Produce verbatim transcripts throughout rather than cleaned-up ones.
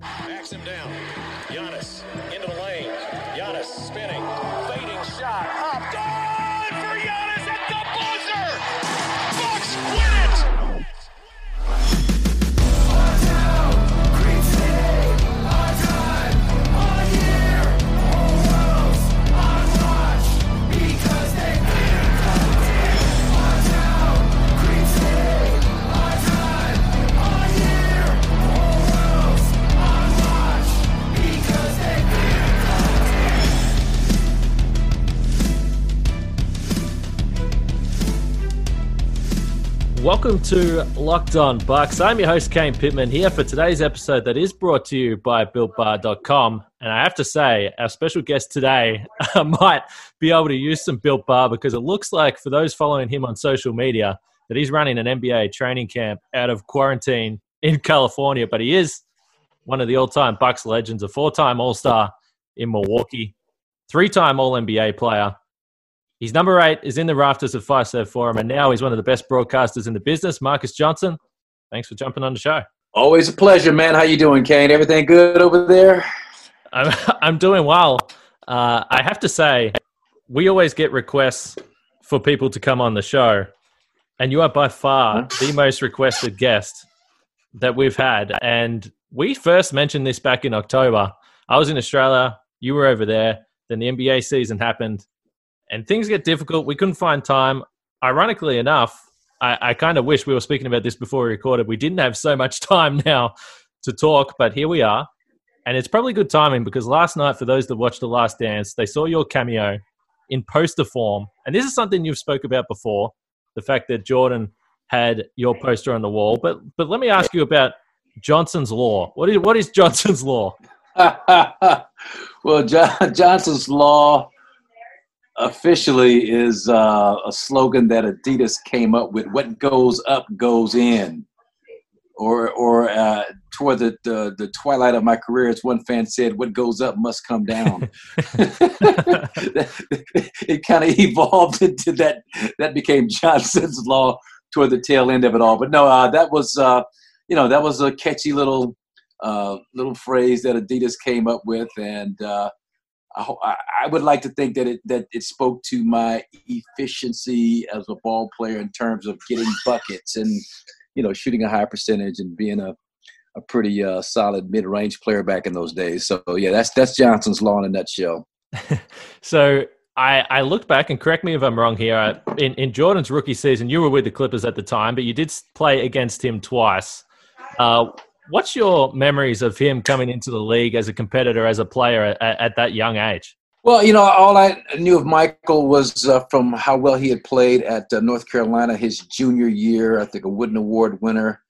Backs him down. Giannis into the lane. Giannis spinning, fading shot up. Down! Welcome to Locked On Bucks. I'm your host, Kane Pittman, here for today's episode that is brought to you by Built Bar dot com. And I have to say, our special guest today might be able to use some Built Bar, because it looks like, for those following him on social media, that he's running an N B A training camp out of quarantine in California. But he is one of the all-time Bucks legends, a four-time All-Star in Milwaukee, three-time All-N B A player. His number eight is in the rafters of Fiserv Forum, and now he's one of the best broadcasters in the business. Marques Johnson, thanks for jumping on the show. Always a pleasure, man. How you doing, Kane? Everything good over there? I'm, I'm doing well. Uh, I have to say, we always get requests for people to come on the show, and you are by far the most requested guest that we've had. And we first mentioned this back in October. I was in Australia. You were over there. Then the N B A season happened. And things get difficult. We couldn't find time. Ironically enough, I, I kind of wish we were speaking about this before we recorded. We didn't have so much time now to talk, but here we are. And it's probably good timing, because last night, for those that watched The Last Dance, they saw your cameo in poster form. And this is something you've spoke about before, the fact that Jordan had your poster on the wall. But but let me ask you about Johnson's Law. What is, what is Johnson's Law? Well, John, Johnson's Law officially is uh, a slogan that Adidas came up with. What goes up goes in. Or or uh, toward the, the, the twilight of my career, as one fan said, what goes up must come down. It kind of evolved into that. That became Johnson's Law toward the tail end of it all. But no, uh, that was uh, you know that was a catchy little uh, little phrase that Adidas came up with, and uh, I would like to think that it that it spoke to my efficiency as a ball player in terms of getting buckets and, you know, shooting a high percentage and being a a pretty uh, solid mid-range player back in those days. So yeah, that's that's Johnson's Law in a nutshell. So I I looked back, and correct me if I'm wrong here. In in Jordan's rookie season, you were with the Clippers at the time, but you did play against him twice. Uh, What's your memories of him coming into the league as a competitor, as a player at, at that young age? Well, you know, all I knew of Michael was uh, from how well he had played at uh, North Carolina his junior year, I think a Wooden Award winner.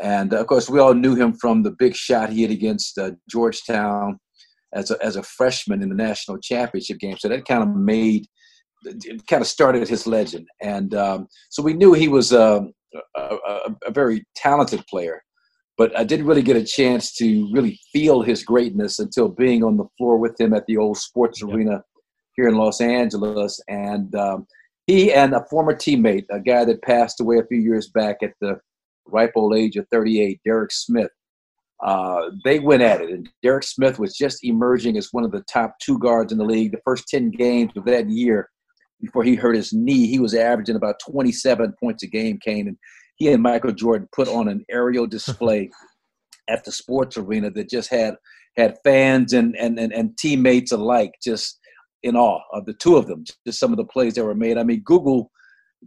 And, uh, of course, we all knew him from the big shot he hit against uh, Georgetown as a, as a freshman in the national championship game. So that kind of made – it kind of started his legend. And um, so we knew he was uh, a, a, a very talented player. But I didn't really get a chance to really feel his greatness until being on the floor with him at the old sports yep. arena here in Los Angeles. And um, he and a former teammate, a guy that passed away a few years back at the ripe old age of thirty-eight, Derek Smith, uh, they went at it. And Derek Smith was just emerging as one of the top two guards in the league. The first ten games of that year, before he hurt his knee, he was averaging about twenty-seven points a game, Kane. And he and Michael Jordan put on an aerial display at the sports arena that just had had fans and, and, and, and teammates alike just in awe of the two of them, just some of the plays that were made. I mean, Google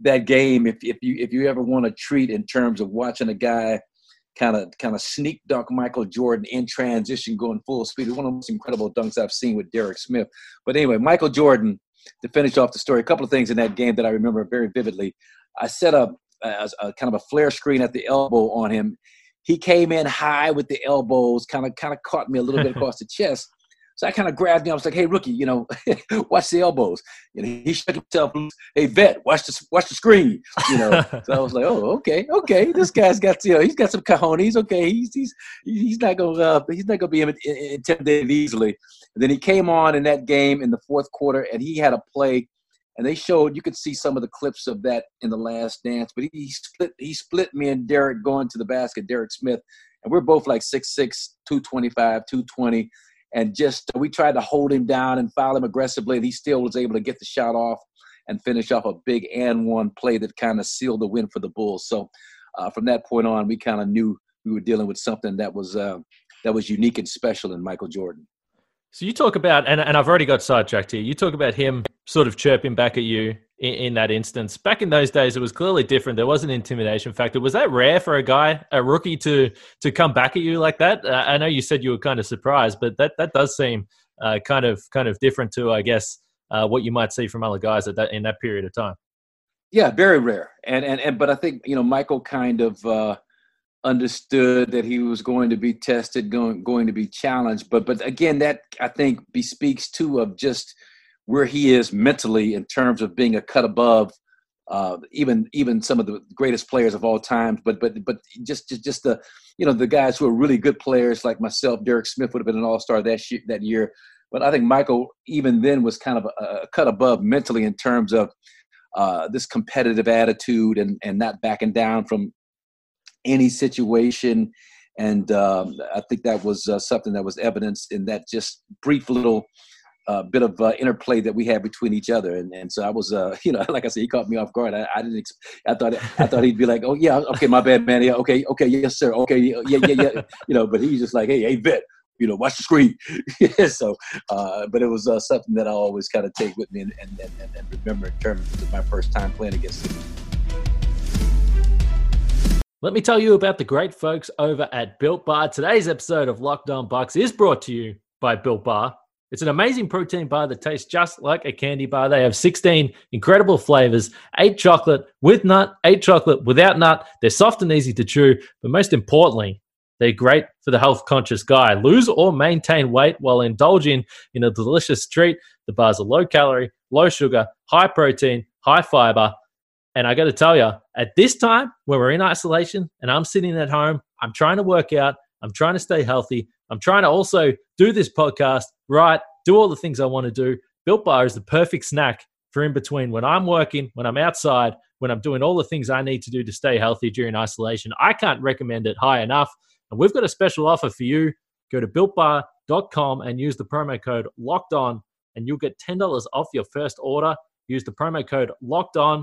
that game if, if you if you ever want a treat in terms of watching a guy kind of kind of sneak dunk Michael Jordan in transition going full speed. It's one of the most incredible dunks I've seen with Derek Smith. But anyway, Michael Jordan, to finish off the story, a couple of things in that game that I remember very vividly. I set up A, a kind of a flare screen at the elbow on him. he came in high with the elbows, kind of kind of caught me a little bit across the chest. So I kind of grabbed him. I was like, "Hey, rookie, you know, watch the elbows." And he shook himself loose. "Hey, vet, watch the watch the screen." You know, so I was like, "Oh, okay, okay. This guy's got, you know, he's got some cojones. Okay, he's he's he's not gonna uh, he's not gonna be intimidated easily." And then he came on in that game in the fourth quarter, and he had a play. And they showed, you could see some of the clips of that in The Last Dance. But he, he split he split me and Derek going to the basket, Derek Smith, and we're both like six six, two twenty-five, two twenty. And just, we tried to hold him down and foul him aggressively, and he still was able to get the shot off and finish off a big and one play that kind of sealed the win for the Bulls. So uh, from that point on, we kind of knew we were dealing with something that was uh, that was unique and special in Michael Jordan. So you talk about, and, and I've already got sidetracked here, you talk about him sort of chirping back at you in, in that instance. Back in those days, it was clearly different. There was an intimidation factor. Was that rare for a guy, a rookie, to to come back at you like that? Uh, I know you said you were kind of surprised, but that, that does seem uh, kind of kind of different to, I guess, uh, what you might see from other guys at that in that period of time. Yeah, very rare. And and, and but I think, you know, Michael kind of uh, understood that he was going to be tested, going going to be challenged. But but again, that I think bespeaks too of just where he is mentally in terms of being a cut above uh, even even some of the greatest players of all time. But but but just just just the, you know, the guys who are really good players like myself, Derek Smith would have been an all-star that sh- that year. But I think Michael even then was kind of a, a cut above mentally in terms of uh, this competitive attitude and and not backing down from any situation. And um, I think that was uh, something that was evidenced in that just brief little a bit of uh, interplay that we had between each other. And and so I was, uh, you know, like I said, he caught me off guard. I, I didn't, ex- I thought, I thought he'd be like, "Oh yeah, okay, my bad, man. Yeah, okay, okay, yes sir, okay, yeah, yeah, yeah," you know. But he's just like, "Hey, hey, vet, you know, watch the screen." So, uh, but it was uh, something that I always kind of take with me and, and, and, and remember in terms of my first time playing against him. Let me tell you about the great folks over at Built Bar. Today's episode of Locked On Bucks is brought to you by Built Bar. It's an amazing protein bar that tastes just like a candy bar. They have sixteen incredible flavors, eight chocolate with nut, eight chocolate without nut. They're soft and easy to chew, but most importantly, they're great for the health-conscious guy. Lose or maintain weight while indulging in a delicious treat. The bars are low-calorie, low-sugar, high-protein, high-fiber. And I got to tell you, at this time when we're in isolation and I'm sitting at home, I'm trying to work out, I'm trying to stay healthy, I'm trying to also do this podcast, right, do all the things I want to do. Built Bar is the perfect snack for in between when I'm working, when I'm outside, when I'm doing all the things I need to do to stay healthy during isolation. I can't recommend it high enough. And we've got a special offer for you. Go to built bar dot com and use the promo code LOCKEDON and you'll get ten dollars off your first order. Use the promo code LOCKEDON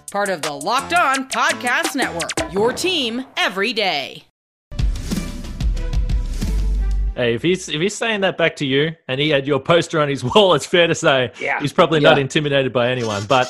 Part of the Locked On Podcast Network, your team every day. Hey, if he's if he's saying that back to you and he had your poster on his wall, it's fair to say yeah. he's probably yeah. not intimidated by anyone. But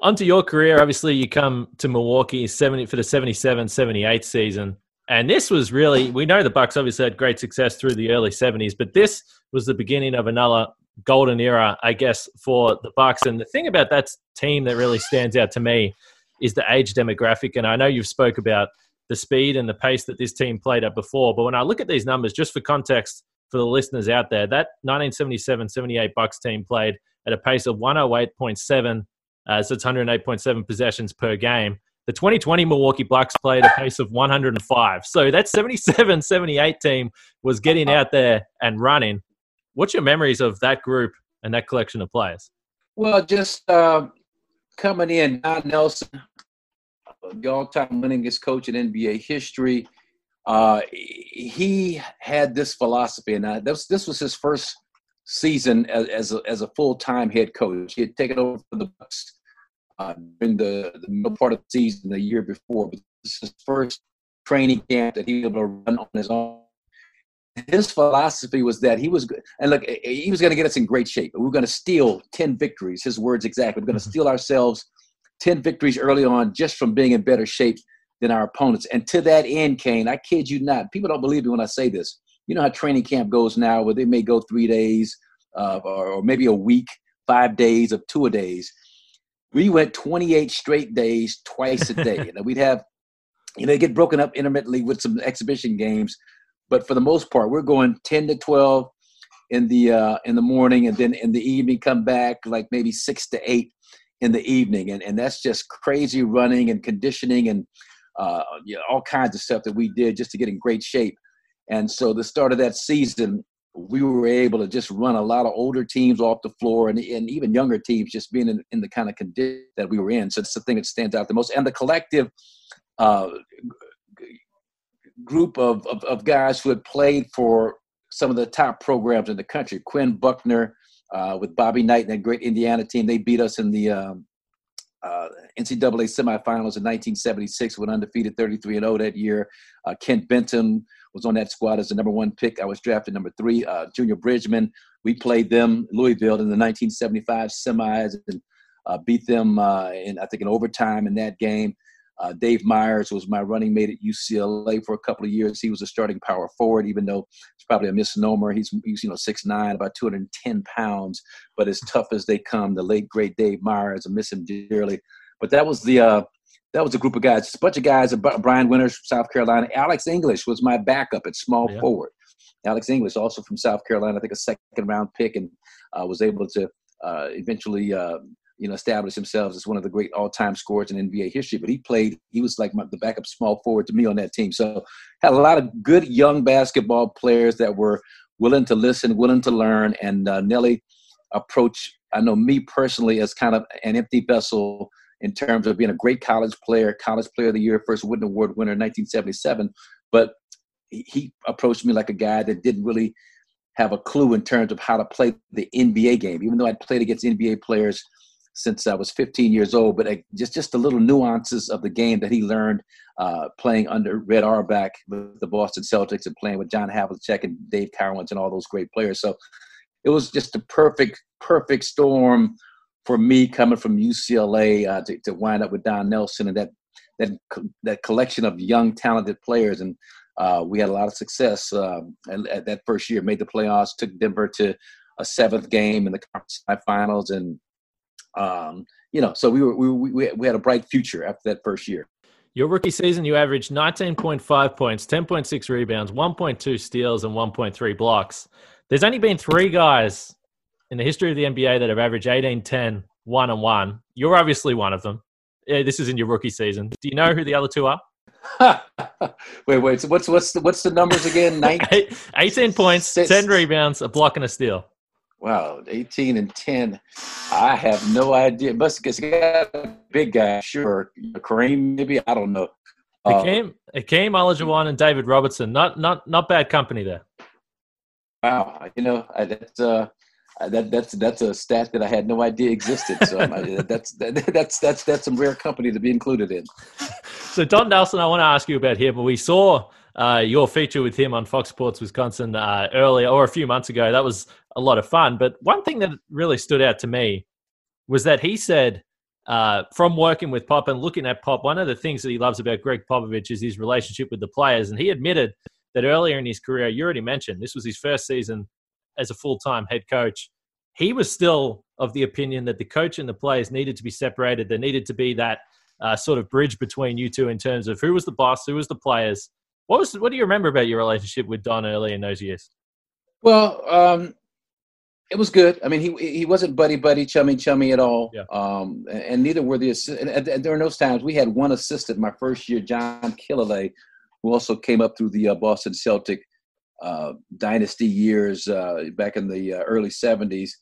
onto your career, obviously you come to Milwaukee seventy for the seventy-seven seventy-eight season. And this was really, we know the Bucks obviously had great success through the early seventies, but this was the beginning of another golden era, I guess, for the Bucks. And the thing about that team that really stands out to me is the age demographic. And I know you've spoke about the speed and the pace that this team played at before, but when I look at these numbers, just for context for the listeners out there, that nineteen seventy-seven seventy-eight Bucks team played at a pace of one oh eight point seven, uh, so it's one oh eight point seven possessions per game. The twenty twenty Milwaukee Bucks played a pace of one oh five. So that seventy-seven seventy-eight team was getting out there and running. What's your memories of that group and that collection of players? Well, just uh, coming in, Don Nelson, the all-time winningest coach in N B A history. Uh, he had this philosophy, and I, this, this was his first season as as a, as a full-time head coach. He had taken over for the Bucks uh, in the, the middle part of the season the year before, but this is his first training camp that he was able to run on his own. his philosophy was that he was good. And look, he was going to get us in great shape. We were going to steal ten victories. His words exactly. We're going to steal ourselves ten victories early on just from being in better shape than our opponents. And to that end, Kane, I kid you not. People don't believe me when I say this. You know how training camp goes now, where they may go three days uh, or, or maybe a week, five days of two-a-days. We went twenty-eight straight days, twice a day. And we'd have, you know, they get broken up intermittently with some exhibition games. But for the most part, we're going ten to twelve in the uh, in the morning, and then in the evening come back like maybe six to eight in the evening. And and that's just crazy running and conditioning and uh, you know, all kinds of stuff that we did just to get in great shape. And so the start of that season, we were able to just run a lot of older teams off the floor and, and even younger teams just being in, in the kind of condition that we were in. So it's the thing that stands out the most. And the collective uh, g- group of, of, of guys who had played for some of the top programs in the country, Quinn Buckner uh, with Bobby Knight and that great Indiana team. They beat us in the um, uh, N C double A semifinals in nineteen seventy-six, went undefeated thirty-three and oh that year. Uh, Kent Benton was on that squad as the number one pick. I was drafted number three. Uh, Junior Bridgman, we played them, Louisville, in the nineteen seventy-five semis and uh, beat them, uh, in I think, in overtime in that game. Uh, Dave Myers was my running mate at U C L A for a couple of years. He was a starting power forward, even though it's probably a misnomer. He's, he's you know, six nine, about two hundred ten pounds, but as tough as they come, the late, great Dave Myers. I miss him dearly. But that was the uh, – That was a group of guys, just a bunch of guys. Brian Winters from South Carolina. Alex English was my backup at small yeah. forward. Alex English, also from South Carolina, I think a second-round pick, and uh, was able to uh, eventually, uh, you know, establish himself as one of the great all-time scorers in N B A history. But he played; he was like my, the backup small forward to me on that team. So had a lot of good young basketball players that were willing to listen, willing to learn, and uh, Nelly approached, I know me personally, as kind of an empty vessel, in terms of being a great college player, college player of the year, first Wooden Award winner in nineteen seventy-seven. But he approached me like a guy that didn't really have a clue in terms of how to play the N B A game, even though I'd played against N B A players since I was fifteen years old. But just, just the little nuances of the game that he learned uh, playing under Red Auerbach with the Boston Celtics and playing with John Havlicek and Dave Cowens and all those great players. So it was just the perfect, perfect storm for me, coming from U C L A uh, to, to wind up with Don Nelson and that that co- that collection of young, talented players. And uh, we had a lot of success uh, at, at that first year, made the playoffs, took Denver to a seventh game in the conference finals. And, um, you know, so we, were, we, we, we had a bright future after that first year. Your rookie season, you averaged nineteen point five points, ten point six rebounds, one point two steals, and one point three blocks. There's only been three guys in the history of the N B A that have averaged eighteen, ten, one, and one. You're obviously one of them. Yeah, this is in your rookie season. Do you know who the other two are? wait, wait. So what's what's the, what's the numbers again? Eight, eighteen points, six, ten rebounds, a block, and a steal. Wow, eighteen and ten. I have no idea. Must it's got a big guy, sure. Kareem, maybe, I don't know. Hakeem, um, Hakeem Olajuwon, and David Robertson. Not not not bad company there. Wow, you know that's. Uh, That that's that's a stat that I had no idea existed. So that's that, that's that's that's some rare company to be included in. So Don Nelson, I want to ask you about here, but we saw uh, your feature with him on Fox Sports Wisconsin uh, earlier, or a few months ago. That was a lot of fun. But one thing that really stood out to me was that he said, uh, from working with Pop and looking at Pop, one of the things that he loves about Greg Popovich is his relationship with the players. And he admitted that earlier in his career, you already mentioned this was his first season as a full-time head coach, he was still of the opinion that the coach and the players needed to be separated. There needed to be that uh, sort of bridge between you two in terms of who was the boss, who was the players. What was? What do you remember about your relationship with Don early in those years? Well, um, it was good. I mean, he he wasn't buddy-buddy, chummy-chummy at all, yeah. um, and, and neither were the assistants. And, and during those times, we had one assistant my first year, John Killalay, who also came up through the uh, Boston Celtic uh dynasty years uh back in the uh, early seventies,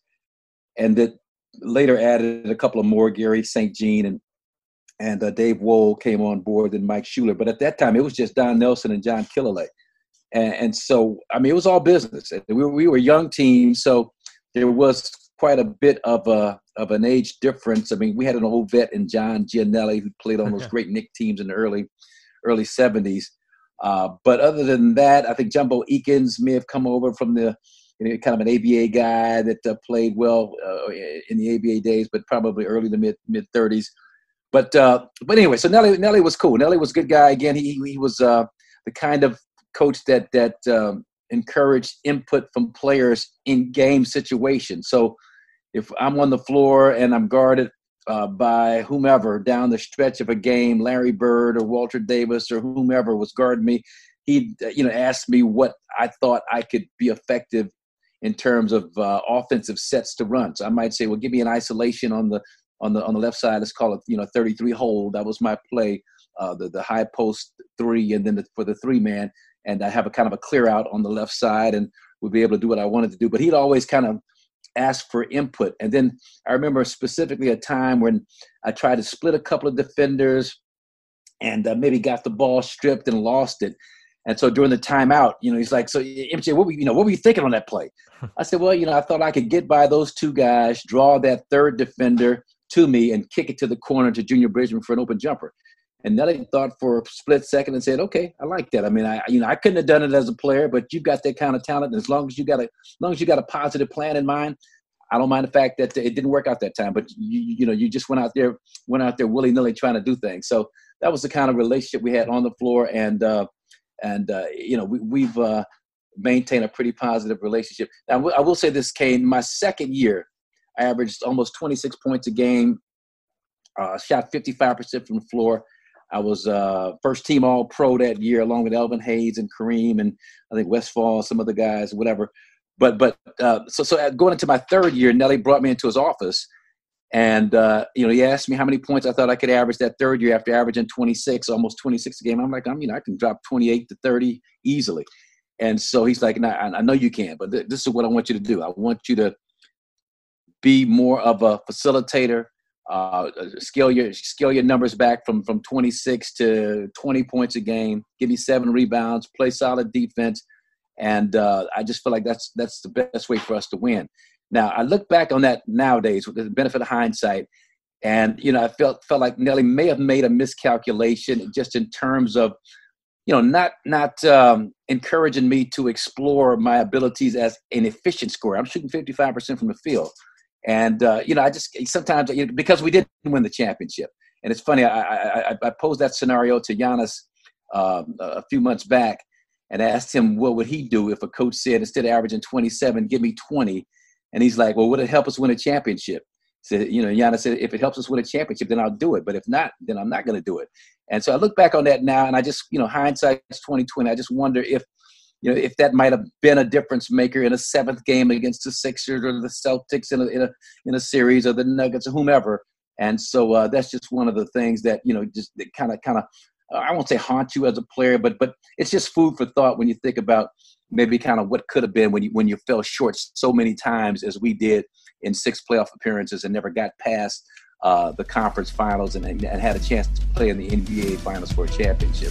and that later added a couple of more. Gary Saint Jean and and uh, Dave Wohl came on board, then Mike Schuler. But at that time it was just Don Nelson and John Killalay, and, and so I mean it was all business. We were, we were a young team, so there was quite a bit of a of an age difference. I mean, we had an old vet in John Gianelli who played on those great Knick teams in the early early seventies. Uh, but other than that, I think Jumbo Eakins may have come over from the you know, kind of an A B A guy that uh, played well uh, in the A B A days, but probably early to mid mid thirties. But uh, but anyway, so Nelly Nelly was cool. Nelly was a good guy. Again, he he was uh, the kind of coach that that um, encouraged input from players in game situations. So if I'm on the floor and I'm guarded uh, by whomever down the stretch of a game, Larry Bird or Walter Davis or whomever was guarding me, he you know asked me what I thought I could be effective in terms of uh, offensive sets to run. So I might say, well, give me an isolation on the on the on the left side. Let's call it you know thirty-three hold. That was my play, uh, the the high post three, and then the, for the three man. And I have a kind of a clear out on the left side and would be able to do what I wanted to do. But he'd always kind of ask for input. And then I remember specifically a time when I tried to split a couple of defenders and uh, maybe got the ball stripped and lost it. And so during the timeout, you know, he's like, so M J, what were, you know, what were you thinking on that play? I said, well, you know, I thought I could get by those two guys, draw that third defender to me and kick it to the corner to Junior Bridgman for an open jumper. And Nelly thought for a split second and said, "Okay, I like that. I mean, I you know I couldn't have done it as a player, but you've got that kind of talent. And as long as you got a, as long as you got a positive plan in mind, I don't mind the fact that it didn't work out that time. But you you know you just went out there went out there willy nilly trying to do things. So that was the kind of relationship we had on the floor, and uh, and uh, you know we, we've uh, maintained a pretty positive relationship. Now I, w- I will say this, Kane. My second year, I averaged almost twenty-six points a game, uh, shot fifty-five percent from the floor. I was uh, first team All-Pro that year, along with Elvin Hayes and Kareem and I think Westfall, some other guys, whatever. But but uh, so so going into my third year, Nelly brought me into his office, and uh, you know he asked me how many points I thought I could average that third year after averaging twenty-six, almost twenty-six a game. I'm like, I'm you know I can drop twenty-eight to thirty easily, and so he's like, no, I know you can, but th- this is what I want you to do. I want you to be more of a facilitator. Uh, scale your scale your numbers back from, from twenty-six to twenty points a game. Give me seven rebounds. Play solid defense, and uh, I just feel like that's that's the best way for us to win. Now I look back on that nowadays with the benefit of hindsight, and you know I felt felt like Nelly may have made a miscalculation just in terms of you know not not um, encouraging me to explore my abilities as an efficient scorer. I'm shooting fifty-five percent from the field. And, uh, you know, I just sometimes you know, because we didn't win the championship. And it's funny, I I, I posed that scenario to Giannis um, a few months back and asked him what would he do if a coach said, instead of averaging twenty-seven, give me twenty. And he's like, well, would it help us win a championship? So, you know, Giannis said, if it helps us win a championship, then I'll do it. But if not, then I'm not going to do it. And so I look back on that now and I just, you know, hindsight's twenty twenty. I just wonder if. You know, if that might have been a difference maker in a seventh game against the Sixers or the Celtics in a in a, in a series or the Nuggets or whomever, and so uh, that's just one of the things that you know just kind of kind of uh, I won't say haunt you as a player, but but it's just food for thought when you think about maybe kind of what could have been when you when you fell short so many times as we did in six playoff appearances and never got past uh, the conference finals and, and had a chance to play in the N B A finals for a championship.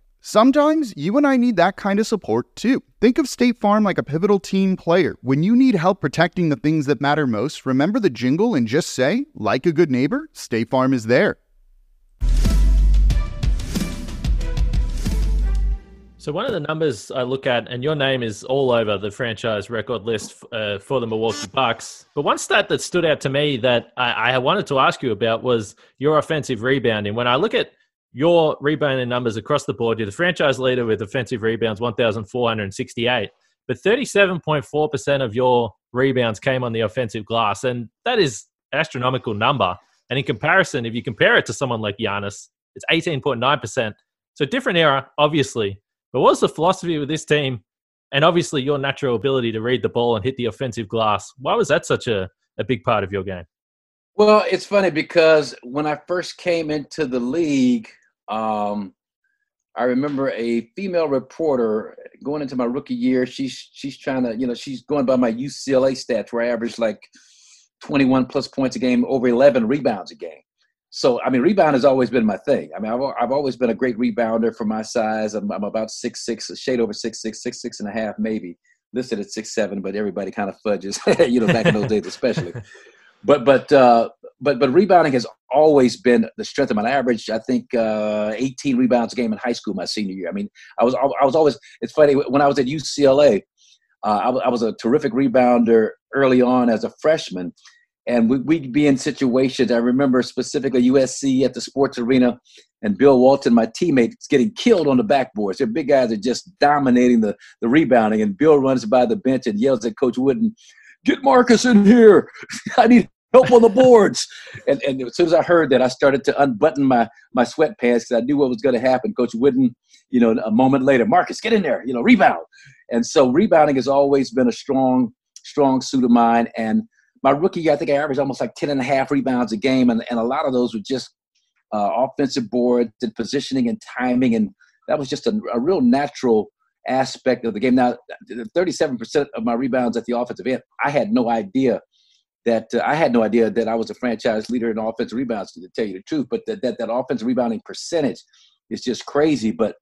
Sometimes you and I need that kind of support too. Think of State Farm like a pivotal team player. When you need help protecting the things that matter most, remember the jingle and just say, like a good neighbor, State Farm is there. So one of the numbers I look at, and your name is all over the franchise record list uh, for the Milwaukee Bucks, but one stat that stood out to me that I, I wanted to ask you about was your offensive rebounding. When I look at your rebounding numbers across the board, you're the franchise leader with offensive rebounds, one thousand four hundred sixty-eight. But thirty-seven point four percent of your rebounds came on the offensive glass. And that is an astronomical number. And in comparison, if you compare it to someone like Giannis, it's eighteen point nine percent. So different era, obviously. But what's the philosophy with this team? And obviously your natural ability to read the ball and hit the offensive glass. Why was that such a, a big part of your game? Well, it's funny because when I first came into the league, um, I remember a female reporter going into my rookie year. She's she's trying to, you know, she's going by my U C L A stats where I averaged like twenty-one plus points a game, over eleven rebounds a game. So, I mean, rebound has always been my thing. I mean, I've I've always been a great rebounder for my size. I'm I'm about six six, a shade over six six, six six and a half maybe, listed at six seven, but everybody kind of fudges, you know, back in those days especially. But but uh, but but rebounding has always been the strength of my average. I think uh, eighteen rebounds a game in high school my senior year. I mean, I was I was always. It's funny when I was at U C L A, uh, I, I was a terrific rebounder early on as a freshman, and we, we'd be in situations. I remember specifically U S C at the sports arena, and Bill Walton, my teammate, is getting killed on the backboards. Their big guys are just dominating the the rebounding, and Bill runs by the bench and yells at Coach Wooden, "Get Marques in here. I need help on the boards." And, and as soon as I heard that, I started to unbutton my, my sweatpants because I knew what was going to happen. Coach Wooden, you know, a moment later, "Marques, get in there, you know, rebound." And so rebounding has always been a strong, strong suit of mine. And my rookie year, I think I averaged almost like ten and a half rebounds a game. And, and a lot of those were just uh, offensive boards and positioning and timing. And that was just a, a real natural aspect of the game. Now, thirty-seven percent of my rebounds at the offensive end, I had no idea that uh, I had no idea that I was a franchise leader in offensive rebounds, to tell you the truth, but that that, that offensive rebounding percentage is just crazy. But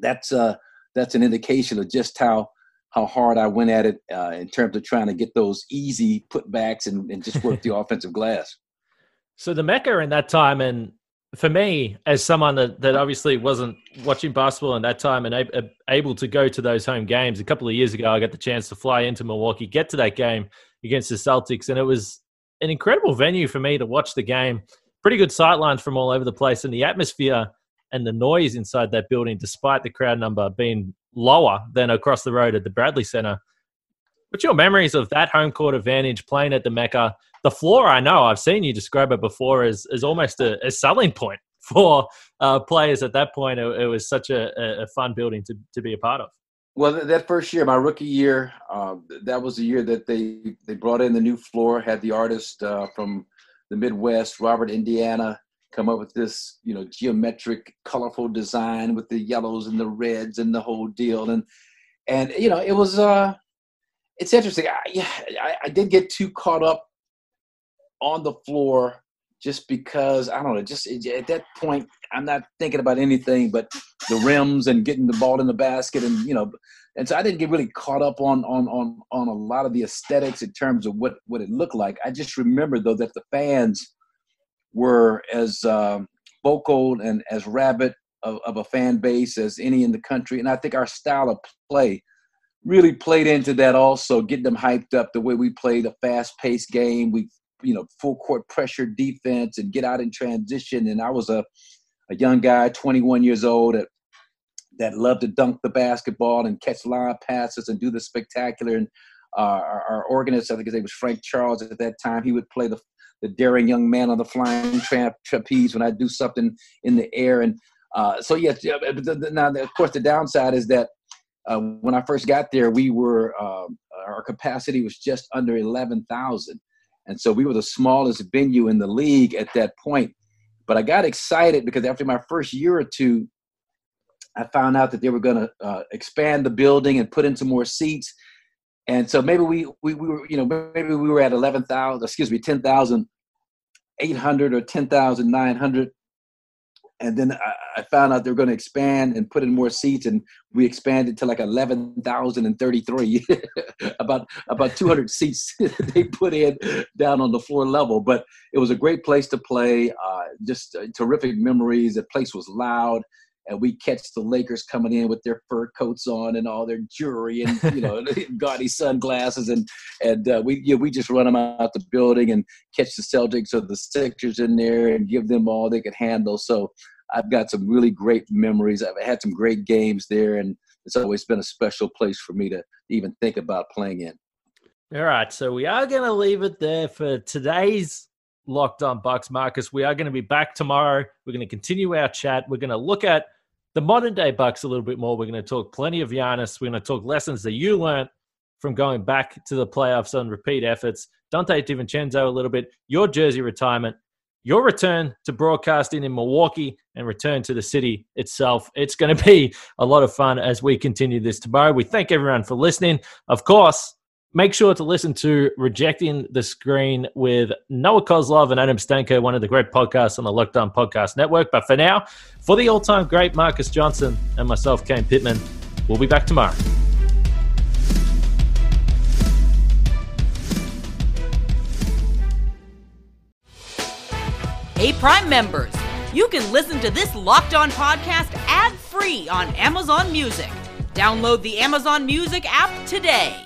that's uh, that's an indication of just how how hard I went at it uh, in terms of trying to get those easy putbacks and, and just work the offensive glass. So the Mecca in that time, and for me, as someone that, that obviously wasn't watching basketball in that time and ab- able to go to those home games, a couple of years ago, I got the chance to fly into Milwaukee, get to that game against the Celtics, and it was an incredible venue for me to watch the game. Pretty good sightlines from all over the place, and the atmosphere and the noise inside that building, despite the crowd number being lower than across the road at the Bradley Center. What's your memories of that home court advantage playing at the Mecca? The floor, I know, I've seen you describe it before as, as almost a, a selling point for uh, players at that point. It, it was such a, a fun building to, to be a part of. Well, that first year, my rookie year, uh, that was the year that they, they brought in the new floor, had the artist uh, from the Midwest, Robert, Indiana, come up with this, you know, geometric, colorful design with the yellows and the reds and the whole deal. And, and you know, it was uh, – it's interesting. I, yeah, I, I didn't get too caught up on the floor just because, I don't know, just at that point, I'm not thinking about anything but the rims and getting the ball in the basket. And, you know, and so I didn't get really caught up on on on, on a lot of the aesthetics in terms of what, what it looked like. I just remember, though, that the fans were as um, vocal and as rabid of, of a fan base as any in the country. And I think our style of play really played into that also, getting them hyped up, the way we played a fast-paced game. We, you know, full-court pressure defense and get out in transition. And I was a, a young guy, twenty-one years old, that, that loved to dunk the basketball and catch line passes and do the spectacular. And uh, our, our organist, I think his name was Frank Charles at that time, he would play the, the daring young man on the flying tra- trapeze when I do something in the air. And uh, so, yes, yeah, now, of course, the downside is that Uh, when I first got there, we were uh, our capacity was just under eleven thousand. And so we were the smallest venue in the league at that point. But I got excited because after my first year or two, I found out that they were going to uh, expand the building and put in some more seats. And so maybe we, we, we were, you know, maybe we were at eleven thousand, excuse me, ten thousand eight hundred or ten thousand nine hundred. And then I found out they were going to expand and put in more seats, and we expanded to like eleven thousand thirty-three, about about two hundred seats they put in down on the floor level. But it was a great place to play, uh, just uh, terrific memories. The place was loud, and we catch the Lakers coming in with their fur coats on and all their jewelry and, you know, gaudy sunglasses, and and uh, we you know, we just run them out the building and catch the Celtics or the Sixers in there and give them all they could handle. So I've got some really great memories. I've had some great games there, and it's always been a special place for me to even think about playing in. All right, so we are going to leave it there for today's Locked On Bucks, Marques. We are going to be back tomorrow. We're going to continue our chat. We're going to look at the modern-day Bucks a little bit more. We're going to talk plenty of Giannis. We're going to talk lessons that you learned from going back to the playoffs on repeat efforts. Dante DiVincenzo a little bit, your jersey retirement, your return to broadcasting in Milwaukee, and return to the city itself. It's going to be a lot of fun as we continue this tomorrow. We thank everyone for listening. Of course, make sure to listen to Rejecting the Screen with Noah Kozlov and Adam Stanko, one of the great podcasts on the Locked On Podcast Network. But for now, for the all-time great Marques Johnson and myself, Kane Pittman, we'll be back tomorrow. Hey, Prime members, you can listen to this Locked On podcast ad-free on Amazon Music. Download the Amazon Music app today.